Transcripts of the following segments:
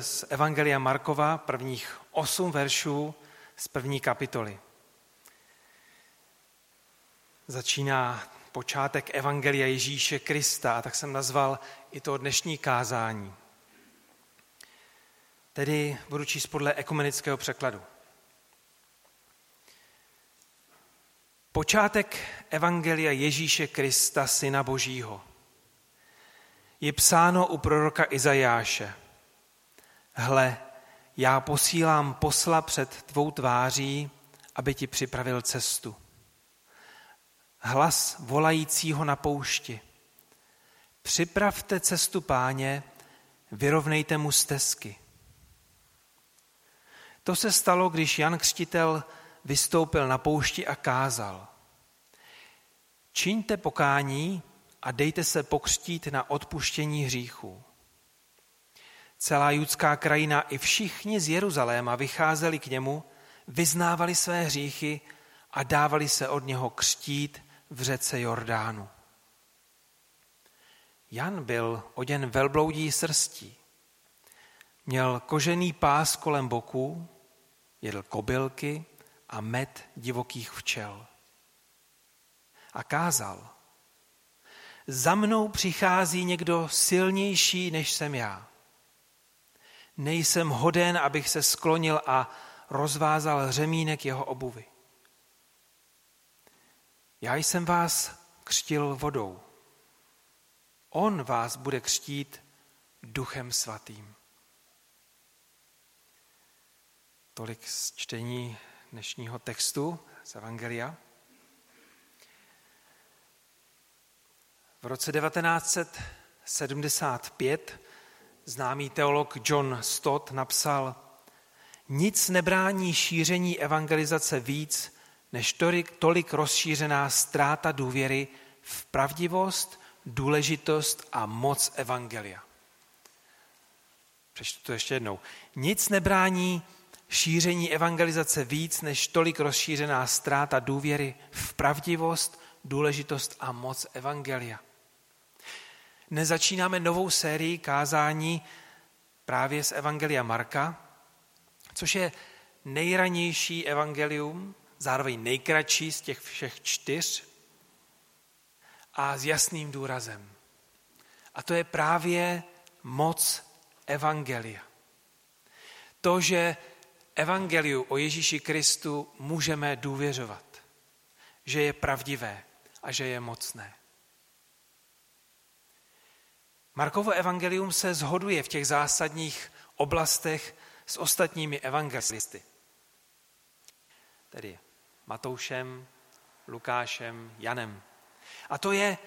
z Evangelia Markova, prvních 8 veršů z první kapitoly. Začíná počátek Evangelia Ježíše Krista, a tak jsem nazval i to dnešní kázání. Tedy budu číst podle ekumenického překladu. Počátek Evangelia Ježíše Krista, Syna Božího. Je psáno u proroka Izajáše. Hle, já posílám posla před tvou tváří, aby ti připravil cestu. Hlas volajícího na poušti. Připravte cestu Páně, vyrovnejte mu stezky. To se stalo, když Jan Křtitel vystoupil na poušti a kázal. Čiňte pokání a dejte se pokřtít na odpuštění hříchů. Celá judská krajina i všichni z Jeruzaléma vycházeli k němu, vyznávali své hříchy a dávali se od něho křtít v řece Jordánu. Jan byl oděn velbloudí srstí. Měl kožený pás kolem boků, jedl kobylky a med divokých včel. A kázal. Za mnou přichází někdo silnější, než jsem já. Nejsem hoden, abych se sklonil a rozvázal řemínek jeho obuvy. Já jsem vás křtil vodou. On vás bude křtít Duchem Svatým. Tolik z čtení dnešního textu z Evangelia. V roce 1975 známý teolog John Stott napsal: Nic nebrání šíření evangelizace víc, než tolik rozšířená ztráta důvěry v pravdivost, důležitost a moc evangelia. Přečtu to ještě jednou. Nic nebrání šíření evangelizace víc, než tolik rozšířená ztráta důvěry v pravdivost, důležitost a moc evangelia. Dnes začínáme novou sérii kázání právě z Evangelia Marka, což je nejranější evangelium, zároveň nejkratší z těch všech 4 a s jasným důrazem. A to je právě moc evangelia. To, že evangeliu o Ježíši Kristu můžeme důvěřovat, že je pravdivé a že je mocné. Markovo evangelium se shoduje v těch zásadních oblastech s ostatními evangelisty. Tedy Matoušem, Lukášem, Janem. A to je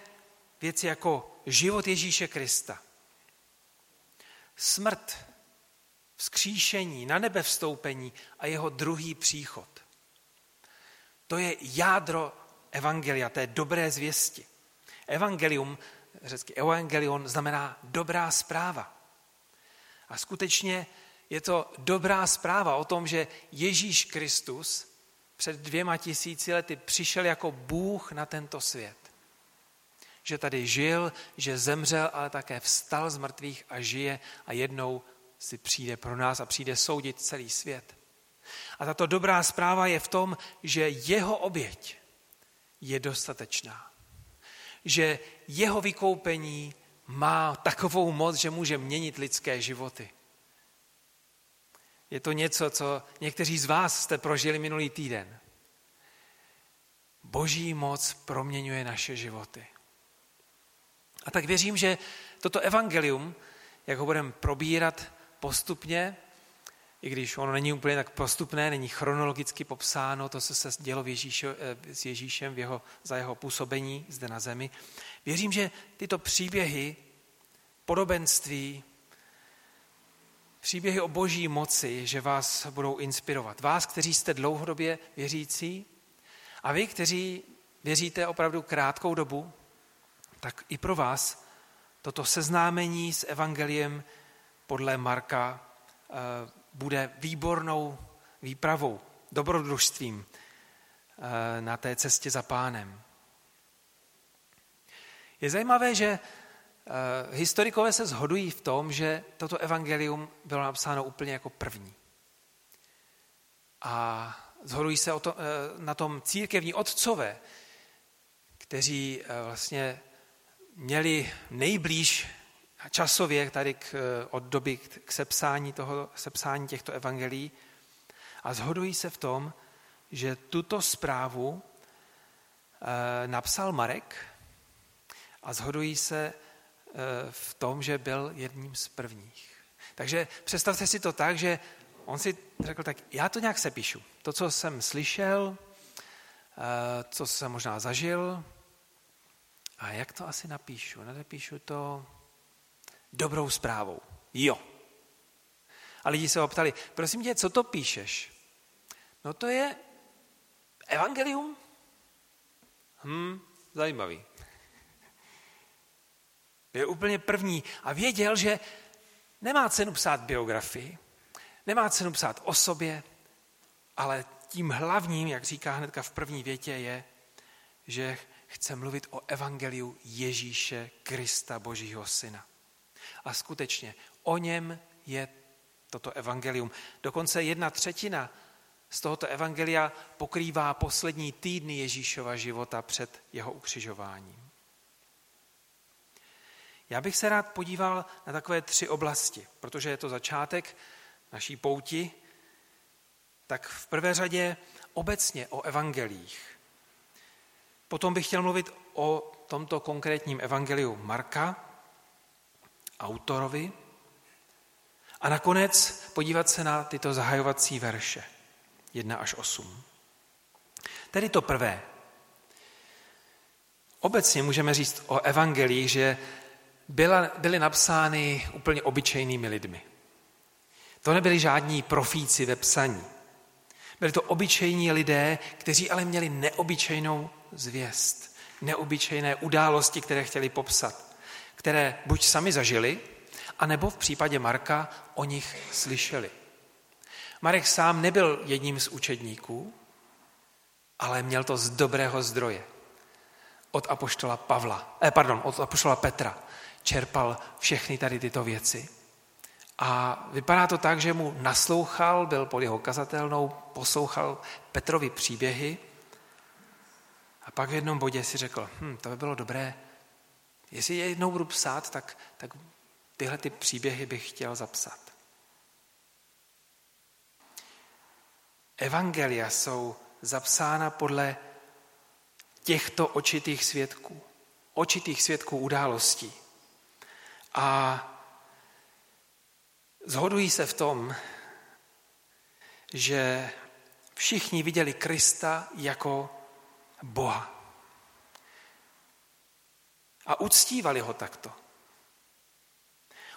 věc jako život Ježíše Krista. Smrt, vzkříšení, na nebe vstoupení a jeho druhý příchod. To je jádro evangelia, té dobré zvěsti. Evangelium, řecky evangelion, znamená dobrá zpráva. A skutečně je to dobrá zpráva o tom, že Ježíš Kristus před 2000 lety přišel jako Bůh na tento svět. Že tady žil, že zemřel, ale také vstal z mrtvých a žije a jednou si přijde pro nás a přijde soudit celý svět. A tato dobrá zpráva je v tom, že jeho oběť je dostatečná. Že jeho vykoupení má takovou moc, že může měnit lidské životy. Je to něco, co někteří z vás jste prožili minulý týden. Boží moc proměňuje naše životy. A tak věřím, že toto evangelium, jak ho budeme probírat postupně, i když ono není úplně tak postupné, není chronologicky popsáno to, co se dělo s Ježíšem za jeho působení zde na zemi. Věřím, že tyto příběhy, podobenství, příběhy o boží moci, že vás budou inspirovat. Vás, kteří jste dlouhodobě věřící, a vy, kteří věříte opravdu krátkou dobu, tak i pro vás toto seznámení s evangeliem podle Marka bude výbornou výpravou, dobrodružstvím na té cestě za Pánem. Je zajímavé, že Historikové se shodují v tom, že toto evangelium bylo napsáno úplně jako první. A shodují se na tom církevní otcové, kteří vlastně měli nejblíž časově tady od doby k sepsání těchto evangelií a shodují se v tom, že tuto zprávu napsal Marek a shodují se v tom, že byl jedním z prvních. Takže představte si to tak, že on si řekl tak, já to nějak sepíšu. To, co jsem slyšel, co jsem možná zažil, a jak to asi napíšu? Napíšu to dobrou zprávou. Jo. A lidi se ho ptali, prosím tě, co to píšeš? No to je evangelium. Zajímavý. Je úplně první a věděl, že nemá cenu psát biografii, nemá cenu psát o sobě, ale tím hlavním, jak říká hnedka v první větě, je, že chce mluvit o evangeliu Ježíše Krista, Božího syna. A skutečně o něm je toto evangelium. Dokonce 1/3 z tohoto evangelia pokrývá poslední týdny Ježíšova života před jeho ukřižováním. Já bych se rád podíval na takové 3 oblasti, protože je to začátek naší pouti, tak v prvé řadě obecně o evangelích. Potom bych chtěl mluvit o tomto konkrétním evangeliu Marka, autorovi, a nakonec podívat se na tyto zahajovací verše, 1-8. Tedy to prvé. Obecně můžeme říct o evangelích, že byly napsány úplně obyčejnými lidmi. To nebyli žádní profíci ve psaní. Byli to obyčejní lidé, kteří ale měli neobyčejnou zvěst, neobyčejné události, které chtěli popsat, které buď sami zažili, anebo v případě Marka o nich slyšeli. Marek sám nebyl jedním z učedníků, ale měl to z dobrého zdroje. Od apoštola Petra čerpal všechny tady tyto věci. A vypadá to tak, že mu naslouchal, byl pod jeho kazatelnou, poslouchal Petrovi příběhy a pak v jednom bodě si řekl, to by bylo dobré, jestli jednou budu psát, tak tyhle ty příběhy bych chtěl zapsat. Evangelia jsou zapsána podle těchto očitých svědků událostí. A shodují se v tom, že všichni viděli Krista jako Boha. A uctívali ho takto.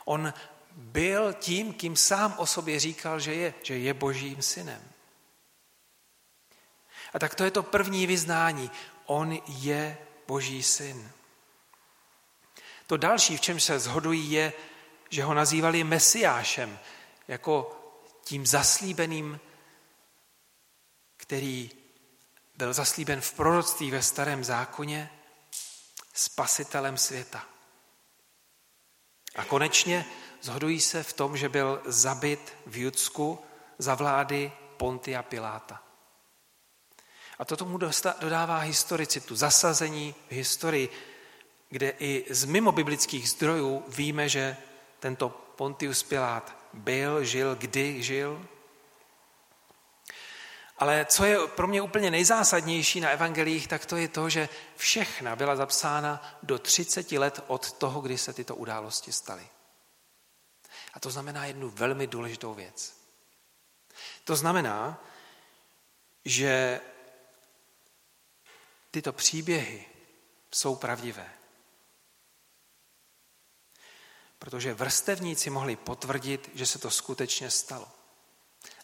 On byl tím, kým sám o sobě říkal, že je Božím synem. A tak to je to první vyznání. On je Boží syn. To další, v čem se shodují, je, že ho nazývali Mesiášem, jako tím zaslíbeným, který byl zaslíben v proroctví ve Starém zákoně, spasitelem světa. A konečně shodují se v tom, že byl zabit v Judsku za vlády Pontia Piláta. A to tomu dodává historicitu, zasazení v historii, kde i z mimo biblických zdrojů víme, že tento Pontius Pilát kdy žil. Ale co je pro mě úplně nejzásadnější na evangelích, tak to je to, že všechna byla zapsána do 30 let od toho, kdy se tyto události staly. A to znamená jednu velmi důležitou věc. To znamená, že tyto příběhy jsou pravdivé. Protože vrstevníci mohli potvrdit, že se to skutečně stalo.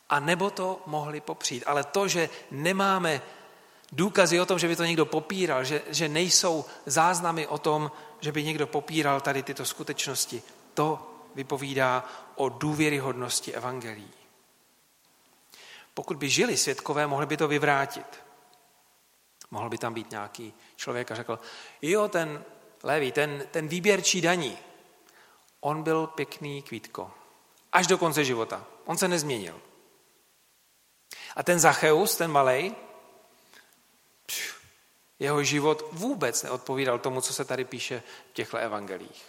A nebo to mohli popřít. Ale to, že nemáme důkazy o tom, že by to někdo popíral, že nejsou záznamy o tom, že by někdo popíral tady tyto skutečnosti, to vypovídá o důvěryhodnosti evangelií. Pokud by žili svědkové, mohli by to vyvrátit. Mohl by tam být nějaký člověk a řekl, jo, ten Levi, ten výběrčí daní, On byl pěkný kvítko. Až do konce života. On se nezměnil. A ten Zacheus, ten malej, jeho život vůbec neodpovídal tomu, co se tady píše v těchto evangelích.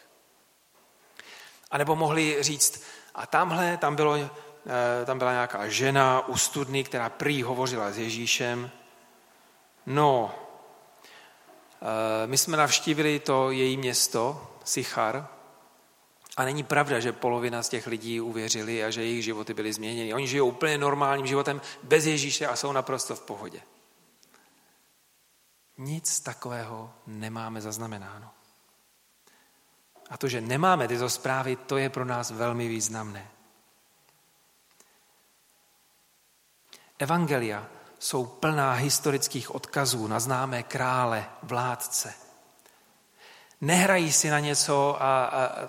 A nebo mohli říct, a tam byla nějaká žena u studny, která prý hovořila s Ježíšem. No, my jsme navštívili to její město, Sichar, a není pravda, že polovina z těch lidí uvěřili a že jejich životy byly změněny. Oni žijou úplně normálním životem bez Ježíše a jsou naprosto v pohodě. Nic takového nemáme zaznamenáno. A to, že nemáme tyto zprávy, to je pro nás velmi významné. Evangelia jsou plná historických odkazů na známé krále, vládce. Nehrají si na něco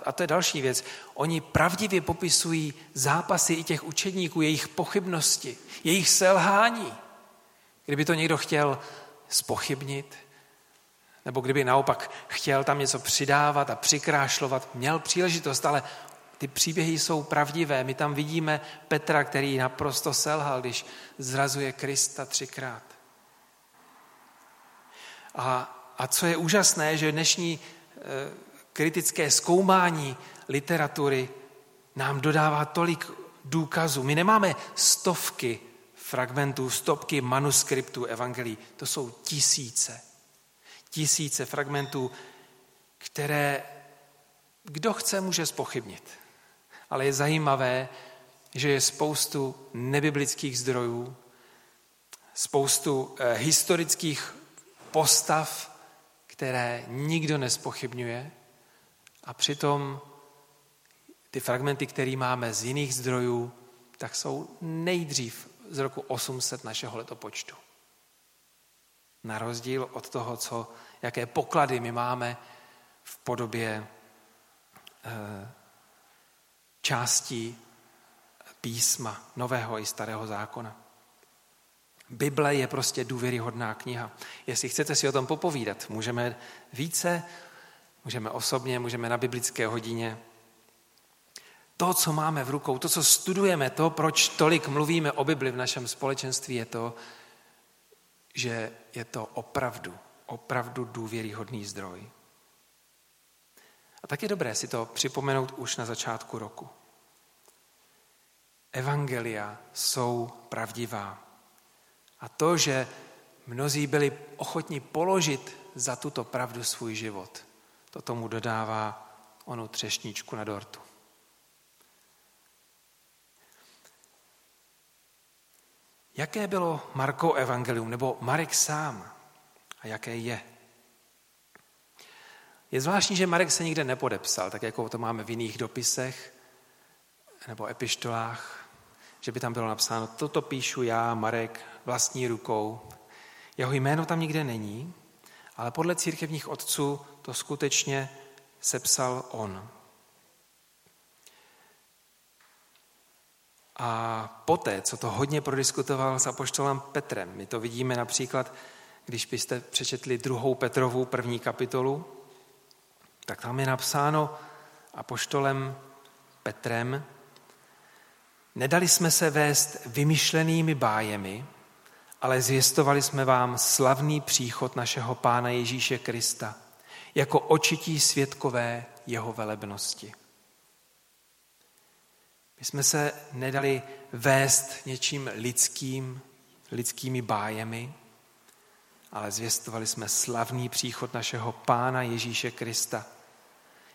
a to je další věc. Oni pravdivě popisují zápasy i těch učedníků, jejich pochybnosti, jejich selhání. Kdyby to někdo chtěl zpochybnit, nebo kdyby naopak chtěl tam něco přidávat a přikrášlovat, měl příležitost, ale ty příběhy jsou pravdivé. My tam vidíme Petra, který naprosto selhal, když zrazuje Krista 3krát. A co je úžasné, že dnešní kritické zkoumání literatury nám dodává tolik důkazů. My nemáme stovky fragmentů, stovky manuskriptů evangelií. To jsou tisíce. Tisíce fragmentů, které kdo chce, může zpochybnit. Ale je zajímavé, že je spoustu nebiblických zdrojů, spoustu historických postav, které nikdo nespochybňuje, a přitom ty fragmenty, které máme z jiných zdrojů, tak jsou nejdřív z roku 800 našeho letopočtu. Na rozdíl od toho, jaké poklady my máme v podobě částí písma Nového i Starého zákona. Bible je prostě důvěryhodná kniha. Jestli chcete si o tom popovídat, můžeme více, můžeme osobně, můžeme na biblické hodině. To, co máme v rukou, to, co studujeme, to, proč tolik mluvíme o Bibli v našem společenství, je to, že je to opravdu důvěryhodný zdroj. A tak je dobré si to připomenout už na začátku roku. Evangelia jsou pravdivá. A to, že mnozí byli ochotní položit za tuto pravdu svůj život, to tomu dodává onu třešničku na dortu. Jaké bylo Markovo evangelium, nebo Marek sám, a jaké je? Je zvláštní, že Marek se nikde nepodepsal, tak jako to máme v jiných dopisech nebo epištolách, že by tam bylo napsáno, toto píšu já, Marek, vlastní rukou. Jeho jméno tam nikde není, ale podle církevních otců to skutečně sepsal on. A poté, co to hodně prodiskutoval s apoštolem Petrem, my to vidíme například, když byste přečetli 2. Petrovu 1. kapitolu, tak tam je napsáno apoštolem Petrem, nedali jsme se vést vymyšlenými bájemi, ale zvěstovali jsme vám slavný příchod našeho Pána Ježíše Krista jako očití svědkové jeho velebnosti. My jsme se nedali vést něčím lidskými bájemi, ale zvěstovali jsme slavný příchod našeho Pána Ježíše Krista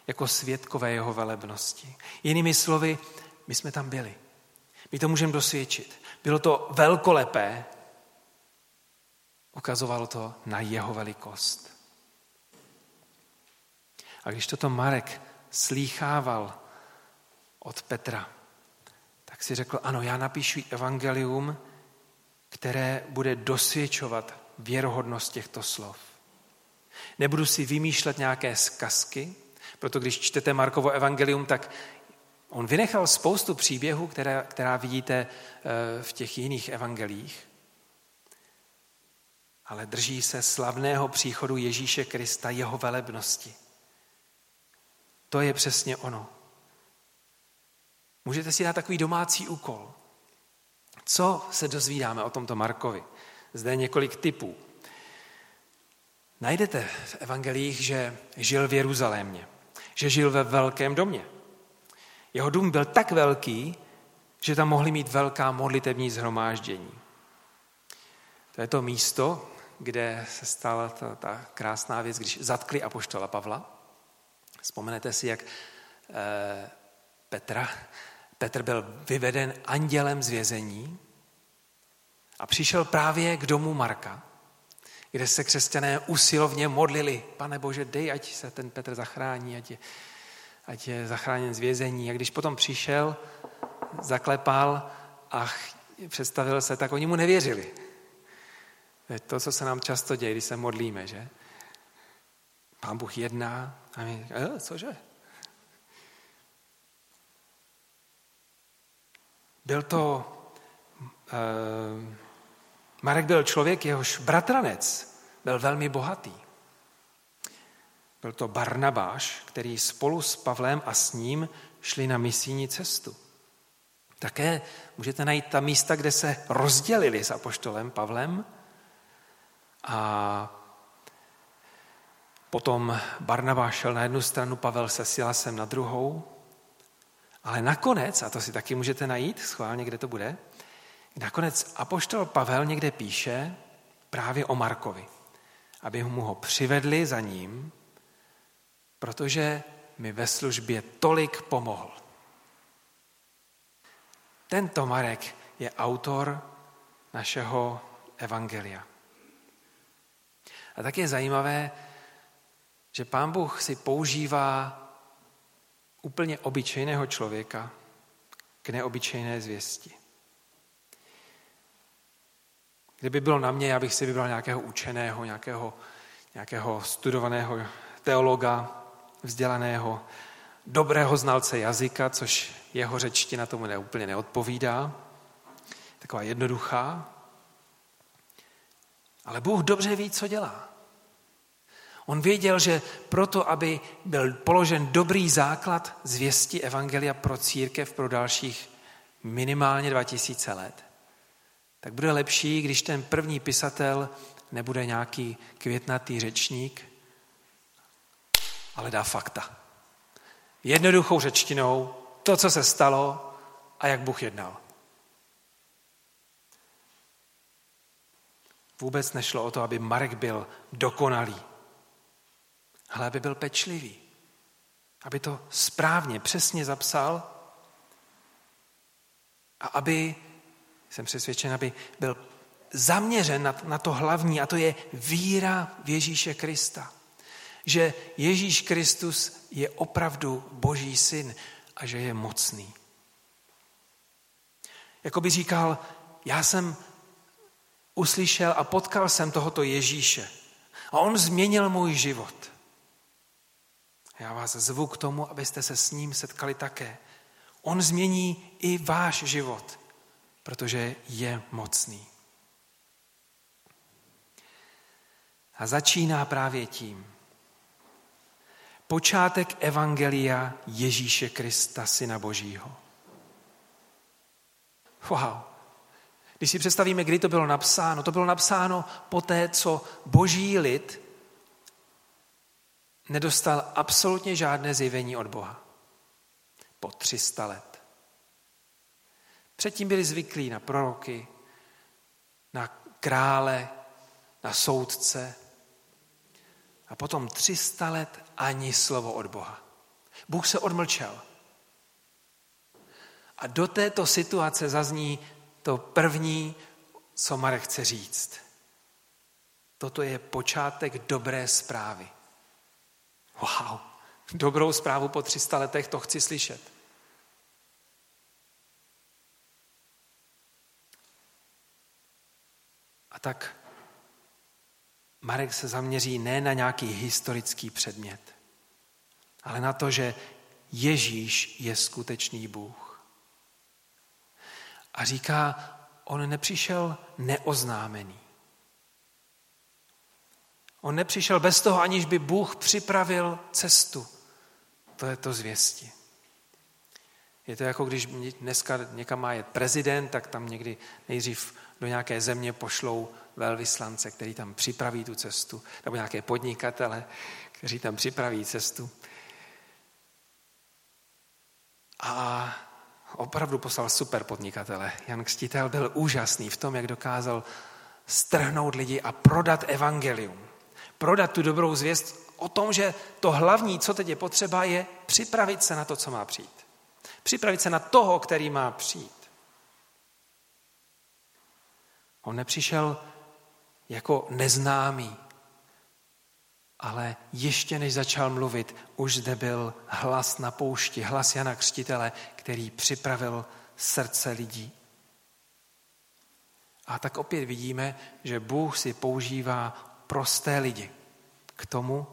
jako svědkové jeho velebnosti. Jinými slovy, my jsme tam byli. My to můžeme dosvědčit. Bylo to velkolepé, ukazovalo to na jeho velikost. A když toto Marek slýchával od Petra, tak si řekl, ano, já napíšu evangelium, které bude dosvědčovat věrohodnost těchto slov. Nebudu si vymýšlet nějaké zkazky, proto když čtete Markovo evangelium, tak on vynechal spoustu příběhů, která vidíte v těch jiných evangelích, ale drží se slavného příchodu Ježíše Krista, jeho velebnosti. To je přesně ono. Můžete si dát takový domácí úkol. Co se dozvídáme o tomto Markovi? Zde je několik tipů. Najdete v evangelích, že žil v Jeruzalémě, že žil ve velkém domě. Jeho dům byl tak velký, že tam mohli mít velká modlitební shromáždění. To je to místo, kde se stala ta krásná věc, když zatkli apoštola Pavla. Vzpomenete si, jak Petr byl vyveden andělem z vězení a přišel právě k domu Marka, kde se křesťané usilovně modlili. Pane Bože, dej, ať se ten Petr zachrání, ať je zachráněn z vězení. A když potom přišel, zaklepal a představil se, tak oni mu nevěřili. To je to, co se nám často děje, když se modlíme, že? Pán Bůh jedná a my říkáme, cože? Marek byl člověk, jehož bratranec byl velmi bohatý. Byl to Barnabáš, který spolu s Pavlem a s ním šli na misijní cestu. Také můžete najít ta místa, kde se rozdělili s apoštolem Pavlem a potom Barnabáš šel na jednu stranu, Pavel se Silasem na druhou. Ale nakonec, a to si taky můžete najít, schválně, kde to bude, nakonec apoštol Pavel někde píše právě o Markovi, aby mu ho přivedli za ním, protože mi ve službě tolik pomohl. Tento Marek je autor našeho evangelia. A tak je zajímavé, že Pán Bůh si používá úplně obyčejného člověka k neobyčejné zvěsti. Kdyby bylo na mě, já bych si vybral nějakého učeného, nějakého studovaného teologa, vzdělaného, dobrého znalce jazyka, což jeho řečtina tomu úplně neodpovídá. Taková jednoduchá. Ale Bůh dobře ví, co dělá. On věděl, že proto, aby byl položen dobrý základ zvěsti evangelia pro církev pro dalších minimálně 2000 let, tak bude lepší, když ten první pisatel nebude nějaký květnatý řečník, ale dá fakta. Jednoduchou řečtinou to, co se stalo a jak Bůh jednal. Vůbec nešlo o to, aby Marek byl dokonalý, ale aby byl pečlivý, aby to správně, přesně zapsal a aby, jsem přesvědčen, aby byl zaměřen na to hlavní, a to je víra v Ježíše Krista. Že Ježíš Kristus je opravdu Boží syn a že je mocný. Jakoby říkal, já jsem uslyšel a potkal jsem tohoto Ježíše a on změnil můj život. Já vás zvu k tomu, abyste se s ním setkali také. On změní i váš život, protože je mocný. A začíná právě tím. Počátek evangelia Ježíše Krista, Syna Božího. Wow. Když si představíme, kdy to bylo napsáno poté, co Boží lid nedostal absolutně žádné zjevení od Boha. Po 300 let. Předtím byli zvyklí na proroky, na krále, na soudce. A potom 300 let ani slovo od Boha. Bůh se odmlčel. A do této situace zazní to první, co Marek chce říct. Toto je počátek dobré zprávy. Wow, dobrou zprávu po 300 letech, to chci slyšet. A tak Marek se zaměří ne na nějaký historický předmět, ale na to, že Ježíš je skutečný Bůh. A říká, on nepřišel neoznámený. On nepřišel bez toho, aniž by Bůh připravil cestu. To je to zvěsti. Je to jako když dneska někam má jet prezident, tak tam někdy nejdřív do nějaké země pošlou velvyslance, který tam připraví tu cestu, nebo nějaké podnikatele, kteří tam připraví cestu. A opravdu poslal super podnikatele. Jan Křtitel byl úžasný v tom, jak dokázal strhnout lidi a prodat evangelium. Prodat tu dobrou zvěst o tom, že to hlavní, co teď je potřeba, je připravit se na to, co má přijít. Připravit se na toho, který má přijít. On nepřišel jako neznámý, ale ještě než začal mluvit, už zde byl hlas na poušti, hlas Jana Křtitele, který připravil srdce lidí. A tak opět vidíme, že Bůh si používá prosté lidi k tomu,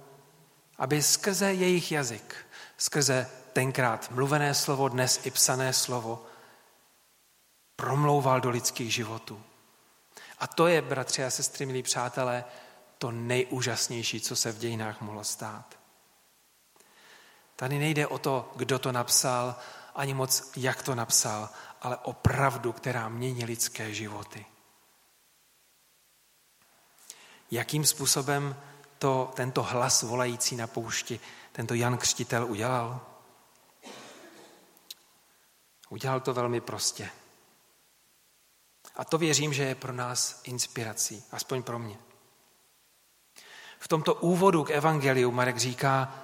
aby skrze jejich jazyk, skrze tenkrát mluvené slovo, dnes i psané slovo, promlouval do lidských životů. A to je, bratři a sestry, milí přátelé, to nejúžasnější, co se v dějinách mohlo stát. Tady nejde o to, kdo to napsal, ani moc, jak to napsal, ale o pravdu, která mění lidské životy. Jakým způsobem to tento hlas volající na poušti, tento Jan Křtitel udělal? Udělal to velmi prostě. A to věřím, že je pro nás inspirací, aspoň pro mě. V tomto úvodu k evangeliu Marek říká,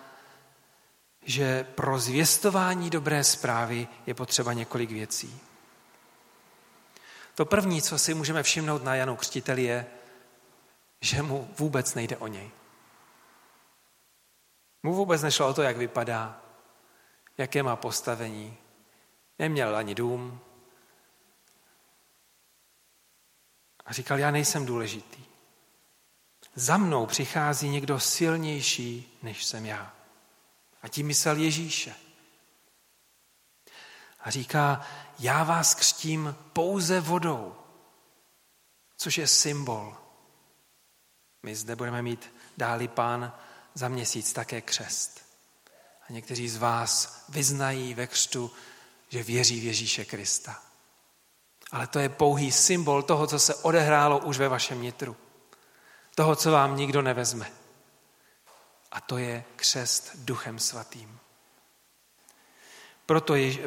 že pro zvěstování dobré zprávy je potřeba několik věcí. To první, co si můžeme všimnout na Janu Křtiteli, je, že mu vůbec nejde o něj. Mu vůbec nešlo o to, jak vypadá, jaké má postavení. Neměl ani dům. A říkal, já nejsem důležitý. Za mnou přichází někdo silnější, než jsem já. A tím myslel Ježíše. A říká, já vás křtím pouze vodou, což je symbol. My zde budeme mít, dáli Pán, za měsíc také křest. A někteří z vás vyznají ve křtu, že věří v Ježíše Krista. Ale to je pouhý symbol toho, co se odehrálo už ve vašem nitru. Toho, co vám nikdo nevezme. A to je křest Duchem Svatým.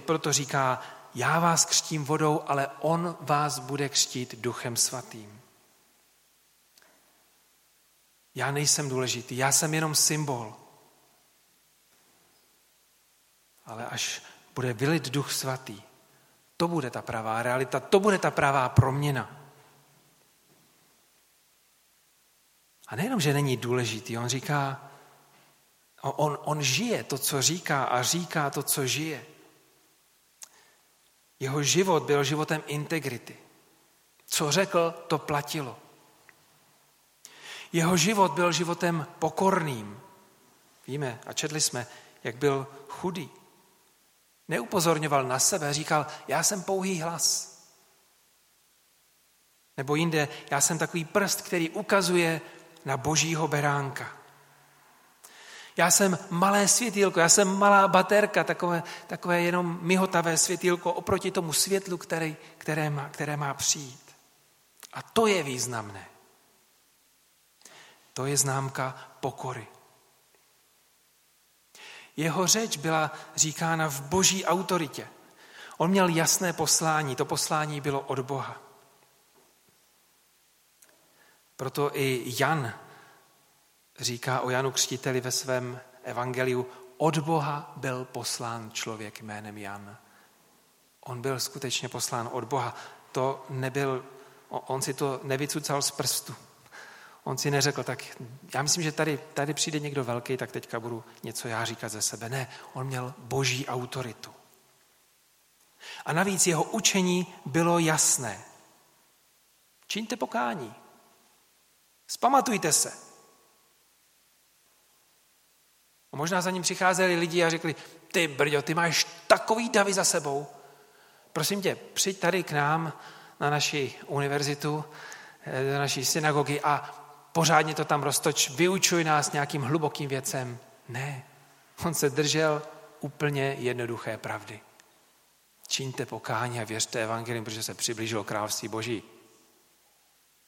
Proto říká, já vás křtím vodou, ale on vás bude křtít Duchem Svatým. Já nejsem důležitý, já jsem jenom symbol. Ale až bude vylit Duch Svatý, to bude ta pravá realita, to bude ta pravá proměna. A nejenom, že není důležitý, on říká, on žije to, co říká a říká to, co žije. Jeho život byl životem integrity. Co řekl, to platilo. Jeho život byl životem pokorným. Víme a četli jsme, jak byl chudý. Neupozorňoval na sebe, říkal, já jsem pouhý hlas. Nebo jinde, já jsem takový prst, který ukazuje na Božího beránka. Já jsem malé světýlko, já jsem malá baterka, takové jenom mihotavé světýlko oproti tomu světlu, které má přijít. A to je významné. To je známka pokory. Jeho řeč byla říkána v Boží autoritě. On měl jasné poslání, to poslání bylo od Boha. Proto i Jan říká o Janu Křtiteli ve svém evangeliu, od Boha byl poslán člověk jménem Jan. On byl skutečně poslán od Boha. On si to nevycucal z prstu. On si neřekl, tak já myslím, že tady přijde někdo velký, tak teďka budu něco já říkat ze sebe. Ne, on měl Boží autoritu. A navíc jeho učení bylo jasné. Čiňte pokání. Zpamatujte se. A možná za ním přicházeli lidi a řekli, ty brďo, ty máš takový davy za sebou. Prosím tě, přijď tady k nám na naši univerzitu, na naší synagogy a pořádně to tam roztoč, vyučuj nás nějakým hlubokým věcem. Ne, on se držel úplně jednoduché pravdy. čiňte pokání a věřte evangelium, protože se přiblížilo království Boží.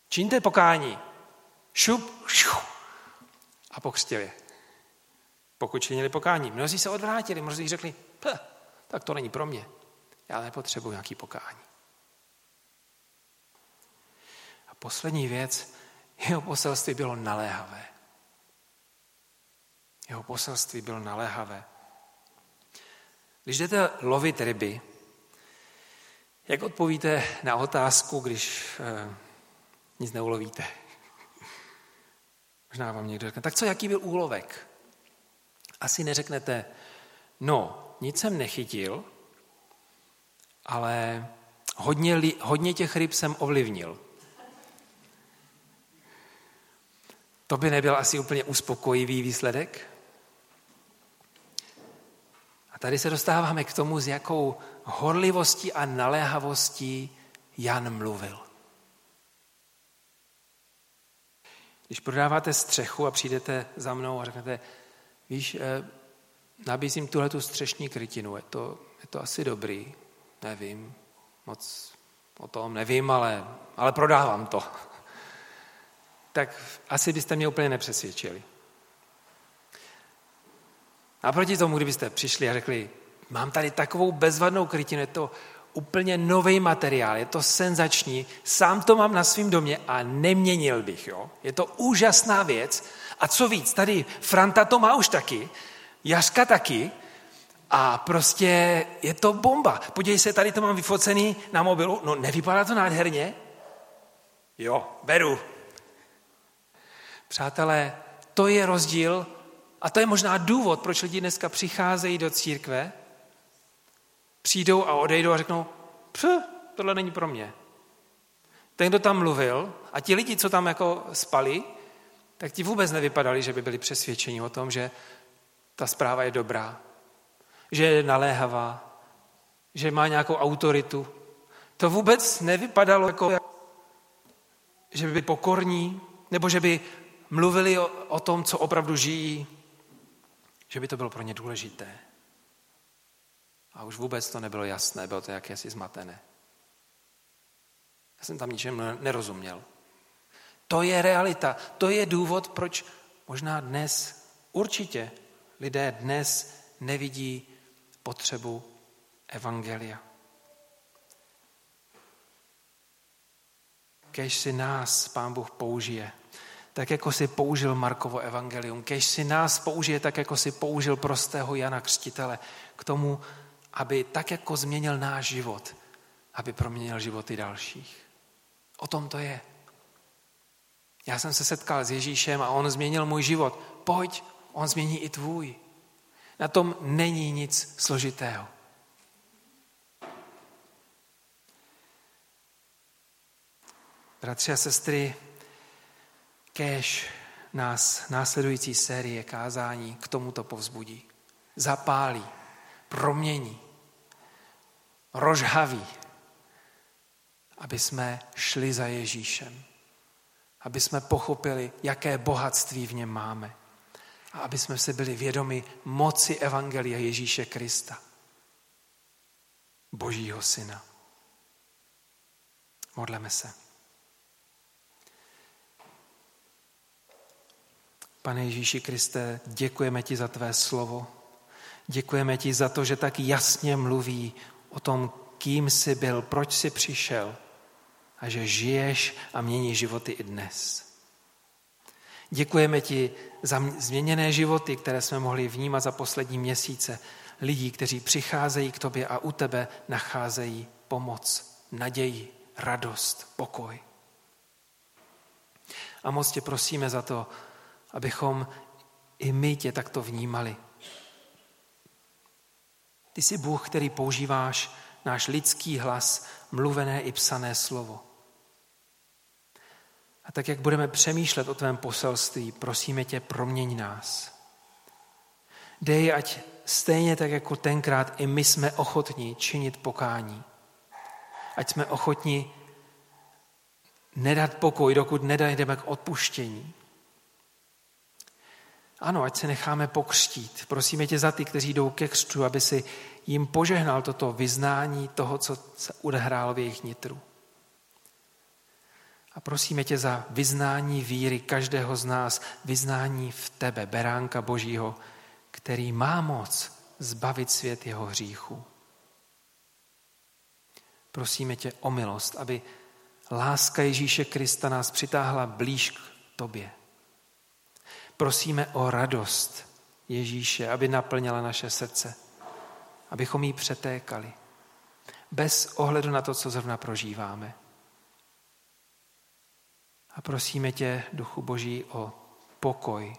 Čiňte pokání. Šup, šup. A pokřtěli. Pokud činili pokání. Mnozí se odvrátili, mnozí řekli, tak to není pro mě. Já nepotřebuji nějaký pokání. A poslední věc, jeho poselství bylo naléhavé. Jeho poselství bylo naléhavé. Když jdete lovit ryby, jak odpovíte na otázku, když nic neulovíte? Možná vám někdo řekne, tak co, jaký byl úlovek? Asi neřeknete, no, nic jsem nechytil, ale hodně těch ryb jsem ovlivnil. To by nebyl asi úplně uspokojivý výsledek. A tady se dostáváme k tomu, s jakou horlivostí a naléhavostí Jan mluvil. Když prodáváte střechu a přijdete za mnou a řeknete, víš, nabízím tuhletu střešní krytinu, je to asi dobrý, nevím, moc o tom nevím, ale prodávám to. Tak asi byste mě úplně nepřesvědčili. A proti tomu, kdybyste přišli a řekli, mám tady takovou bezvadnou krytinu, je to úplně nový materiál, je to senzační, sám to mám na svém domě a neměnil bych, jo? Je to úžasná věc a co víc, tady Franta to má už taky, Jařka taky a prostě je to bomba. Podívej se, tady to mám vyfocený na mobilu, no nevypadá to nádherně? Jo, beru. Přátelé, to je rozdíl a to je možná důvod, proč lidi dneska přicházejí do církve, přijdou a odejdou a řeknou, tohle není pro mě. Ten, kdo tam mluvil a ti lidi, co tam jako spali, tak ti vůbec nevypadali, že by byli přesvědčeni o tom, že ta zpráva je dobrá, že je naléhavá, že má nějakou autoritu. To vůbec nevypadalo jako, že by byli pokorní, nebo že by mluvili o tom, co opravdu žijí, že by to bylo pro ně důležité. A už vůbec to nebylo jasné, bylo to jakési zmatené. Já jsem tam ničemu nerozuměl. To je realita, to je důvod, proč možná dnes, určitě lidé dnes nevidí potřebu evangelia. Kéž si nás Pán Bůh použije, tak jako si použil Markovo evangelium. Kéž si nás použije, tak jako si použil prostého Jana Křtitele k tomu, aby tak jako změnil náš život, aby proměnil životy dalších. O tom to je. Já jsem se setkal s Ježíšem a on změnil můj život. Pojď, on změní i tvůj. Na tom není nic složitého. Bratři a sestry, kéž nás následující série kázání k tomuto povzbudí. Zapálí, promění, rozhaví, aby jsme šli za Ježíšem, aby jsme pochopili, jaké bohatství v něm máme a aby jsme se byli vědomi moci Evangelia Ježíše Krista, Božího Syna. Modleme se. Pane Ježíši Kriste, děkujeme ti za tvé slovo. Děkujeme ti za to, že tak jasně mluví o tom, kým jsi byl, proč jsi přišel a že žiješ a mění životy i dnes. Děkujeme ti za změněné životy, které jsme mohli vnímat za poslední měsíce. Lidí, kteří přicházejí k tobě a u tebe nacházejí pomoc, naději, radost, pokoj. A moc tě prosíme za to, abychom i my tě takto vnímali. Ty jsi Bůh, který používáš náš lidský hlas, mluvené i psané slovo. A tak, jak budeme přemýšlet o tvém poselství, prosíme tě, proměň nás. Dej, ať stejně tak, jako tenkrát, i my jsme ochotní činit pokání. Ať jsme ochotní nedat pokoj, dokud nedajdeme k odpuštění. Ano, ať se necháme pokřtít. Prosíme tě za ty, kteří jdou ke křtu, aby si jim požehnal toto vyznání toho, co se odehrálo v jejich nitru. A prosíme tě za vyznání víry každého z nás, vyznání v tebe, beránka Božího, který má moc zbavit svět jeho hříchu. Prosíme tě o milost, aby láska Ježíše Krista nás přitáhla blíž k tobě. Prosíme o radost Ježíše, aby naplnila naše srdce, abychom jí přetékali, bez ohledu na to, co zrovna prožíváme. A prosíme tě, Duchu Boží, o pokoj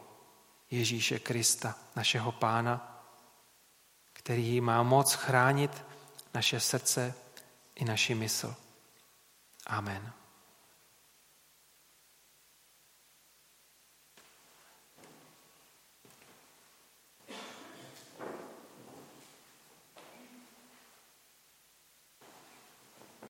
Ježíše Krista, našeho Pána, který má moc chránit naše srdce i naši mysl. Amen.